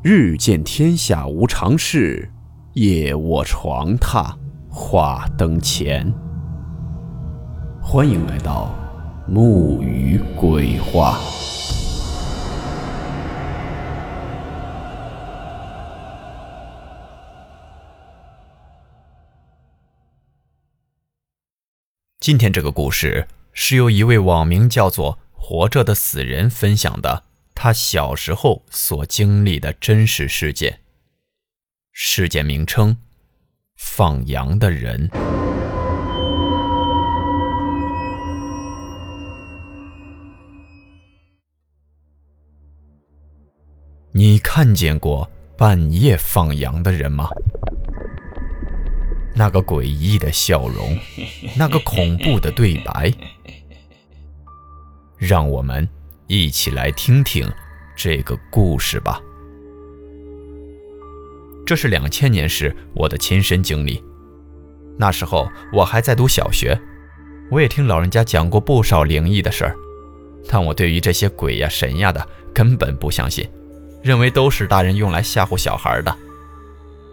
日见天下无常事，夜卧床榻话灯前。欢迎来到木鱼鬼话。今天这个故事是由一位网名叫做活着的死人分享的，他小时候所经历的真实事件。事件名称：放羊的人。你看见过半夜放羊的人吗？那个诡异的笑容，那个恐怖的对白，让我们一起来听听这个故事吧。这是2000年时我的亲身经历。那时候我还在读小学，我也听老人家讲过不少灵异的事儿，但我对于这些鬼呀神呀的根本不相信，认为都是大人用来吓唬小孩的。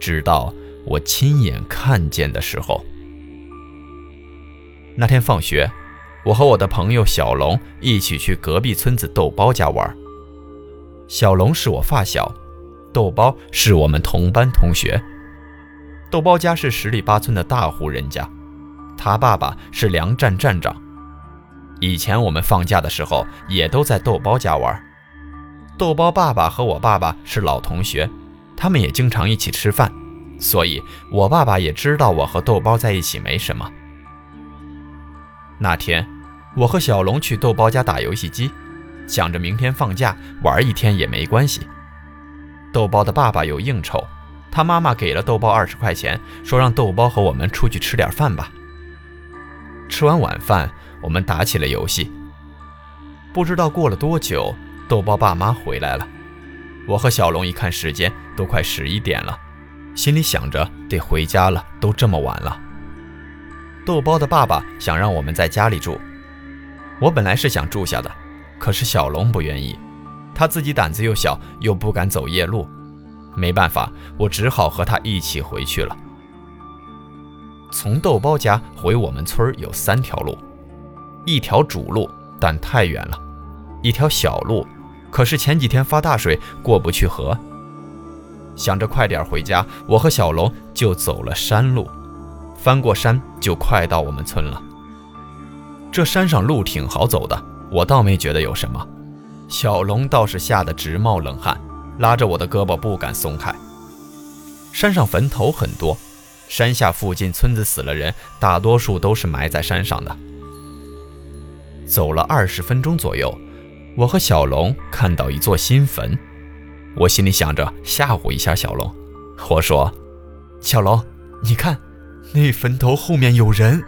直到我亲眼看见的时候，那天放学，我和我的朋友小龙一起去隔壁村子豆包家玩。小龙是我发小，豆包是我们同班同学。豆包家是十里八村的大户人家，他爸爸是粮站站长。以前我们放假的时候也都在豆包家玩。豆包爸爸和我爸爸是老同学，他们也经常一起吃饭，所以我爸爸也知道我和豆包在一起没什么。那天我和小龙去豆包家打游戏机，想着明天放假玩一天也没关系。豆包的爸爸有应酬，他妈妈给了豆包20块钱，说让豆包和我们出去吃点饭吧。吃完晚饭，我们打起了游戏。不知道过了多久，豆包爸妈回来了。我和小龙一看时间，都快11点了，心里想着得回家了，都这么晚了。豆包的爸爸想让我们在家里住，我本来是想住下的，可是小龙不愿意，他自己胆子又小，又不敢走夜路。没办法，我只好和他一起回去了。从豆包家回我们村有3条路，一条主路，但太远了；一条小路，可是前几天发大水，过不去河。想着快点回家，我和小龙就走了山路。翻过山就快到我们村了。这山上路挺好走的，我倒没觉得有什么。小龙倒是吓得直冒冷汗，拉着我的胳膊不敢松开。山上坟头很多，山下附近村子死了人，大多数都是埋在山上的。走了20分钟左右，我和小龙看到一座新坟，我心里想着吓唬一下小龙，我说：“小龙，你看。”那坟头后面有人，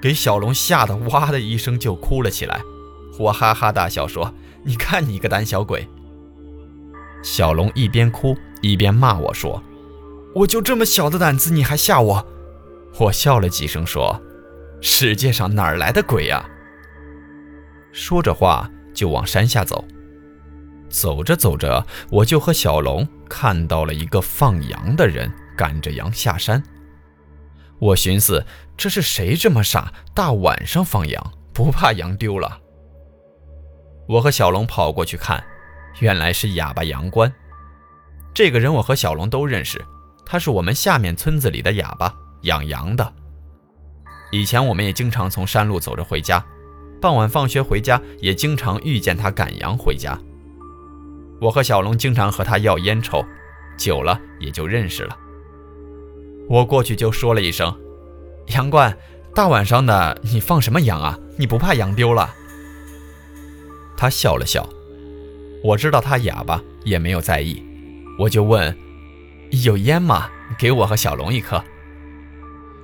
给小龙吓得哇的一声就哭了起来。我哈哈大笑说：“你看你个胆小鬼！”小龙一边哭一边骂我说：“我就这么小的胆子，你还吓我！”我笑了几声说：“世界上哪来的鬼呀？”说着话就往山下走。走着走着，我就和小龙看到了一个放羊的人赶着羊下山。我寻思，这是谁这么傻，大晚上放羊，不怕羊丢了？我和小龙跑过去看，原来是哑巴羊倌。这个人我和小龙都认识，他是我们下面村子里的哑巴，养羊的。以前我们也经常从山路走着回家，傍晚放学回家也经常遇见他赶羊回家。我和小龙经常和他要烟抽，久了也就认识了。我过去就说了一声：“羊倌，大晚上的你放什么羊啊？你不怕羊丢了？”他笑了笑，我知道他哑巴，也没有在意。我就问：“有烟吗？给我和小龙一颗。”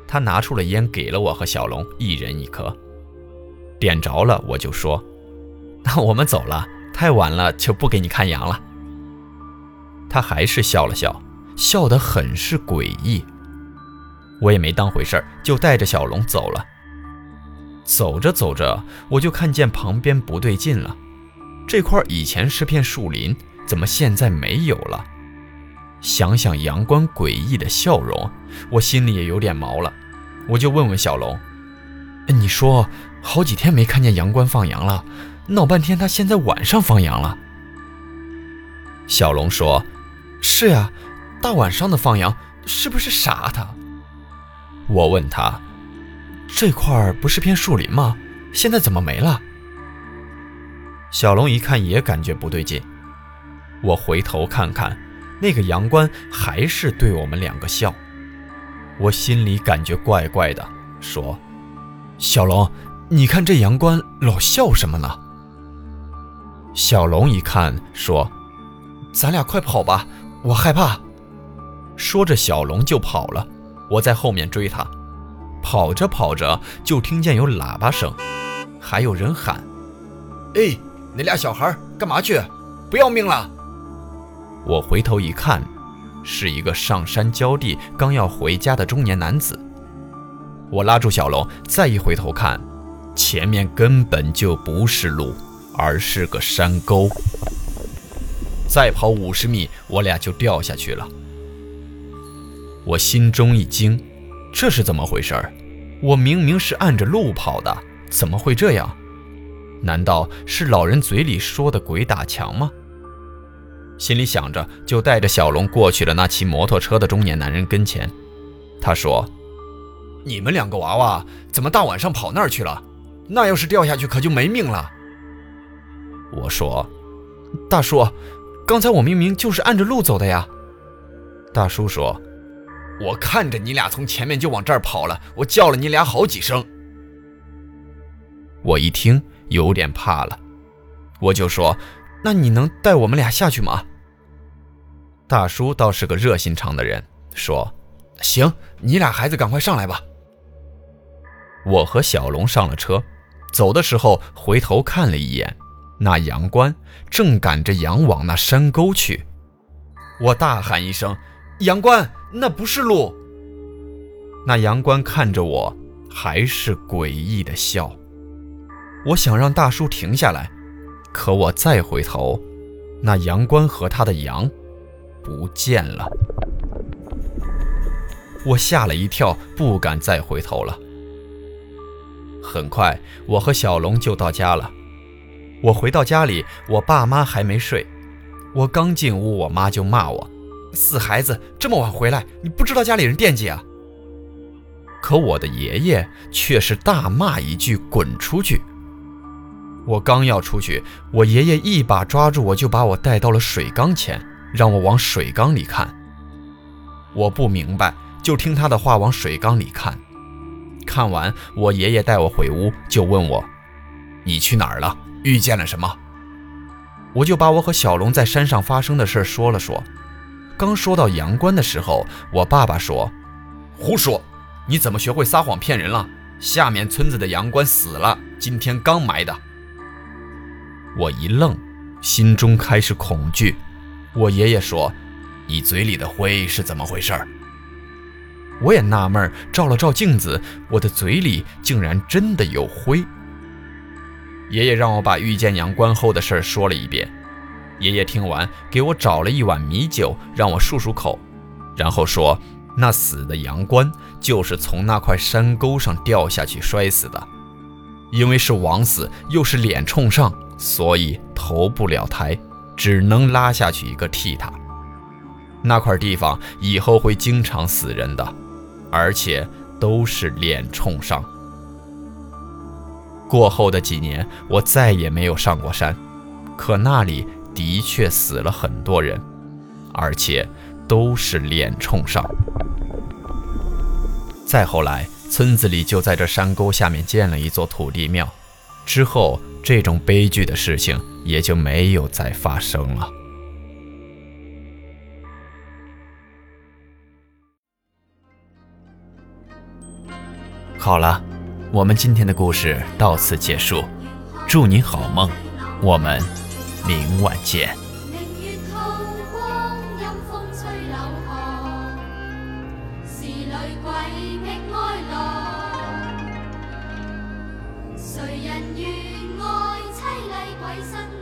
他拿出了烟，给了我和小龙一人一颗。点着了，我就说：“那我们走了，太晚了，就不给你看羊了。”他还是笑了笑，笑得很是诡异。我也没当回事儿，就带着小龙走了。走着走着，我就看见旁边不对劲了。这块以前是片树林，怎么现在没有了？想想杨官诡异的笑容，我心里也有点毛了。我就问问小龙：“你说好几天没看见杨官放羊了，闹半天他现在晚上放羊了？”小龙说：“是呀，大晚上的放羊，是不是傻他？”我问他：“这块不是片树林吗？现在怎么没了？”小龙一看也感觉不对劲。我回头看看，那个羊倌还是对我们两个笑。我心里感觉怪怪的，说：“小龙，你看这羊倌老笑什么呢？”小龙一看说：“咱俩快跑吧，我害怕。”说着小龙就跑了，我在后面追他。跑着跑着就听见有喇叭声，还有人喊：“哎，那俩小孩干嘛去？不要命了！”我回头一看，是一个上山浇地刚要回家的中年男子。我拉住小龙，再一回头看，前面根本就不是路，而是个山沟。再跑50米，我俩就掉下去了。我心中一惊，这是怎么回事？我明明是按着路跑的，怎么会这样？难道是老人嘴里说的鬼打墙吗？心里想着，就带着小龙过去了那骑摩托车的中年男人跟前。他说：“你们两个娃娃怎么大晚上跑那儿去了？那要是掉下去可就没命了。”我说：“大叔，刚才我明明就是按着路走的呀。”大叔说：“我看着你俩从前面就往这儿跑了，我叫了你俩好几声。”我一听有点怕了，我就说：“那你能带我们俩下去吗？”大叔倒是个热心肠的人，说：“行，你俩孩子赶快上来吧。”我和小龙上了车，走的时候回头看了一眼，那羊倌正赶着羊往那山沟去。我大喊一声：“羊倌，那不是路！”那羊倌看着我，还是诡异的笑。我想让大叔停下来，可我再回头，那羊倌和他的羊不见了。我吓了一跳，不敢再回头了。很快，我和小龙就到家了。我回到家里，我爸妈还没睡。我刚进屋，我妈就骂我：“死孩子，这么晚回来，你不知道家里人惦记啊！”可我的爷爷却是大骂一句：“滚出去！”我刚要出去，我爷爷一把抓住我，就把我带到了水缸前，让我往水缸里看。我不明白，就听他的话往水缸里看。看完，我爷爷带我回屋，就问我：“你去哪儿了？遇见了什么？”我就把我和小龙在山上发生的事说了说。刚说到阳关的时候，我爸爸说：“胡说，你怎么学会撒谎骗人了？下面村子的阳关死了，今天刚埋的。”我一愣，心中开始恐惧。我爷爷说：“你嘴里的灰是怎么回事？”我也纳闷，照了照镜子，我的嘴里竟然真的有灰。爷爷让我把遇见阳关后的事说了一遍。爷爷听完，给我找了一碗米酒，让我漱漱口，然后说：“那死的阳关就是从那块山沟上掉下去摔死的，因为是枉死，又是脸冲上，所以投不了胎，只能拉下去一个替他。那块地方以后会经常死人的，而且都是脸冲上。”过后的几年，我再也没有上过山，可那里的确死了很多人，而且都是脸冲上。再后来，村子里就在这山沟下面建了一座土地庙，之后这种悲剧的事情也就没有再发生了。好了，我们今天的故事到此结束，祝你好梦，我们明晚见。谁人愿爱凄厉鬼身？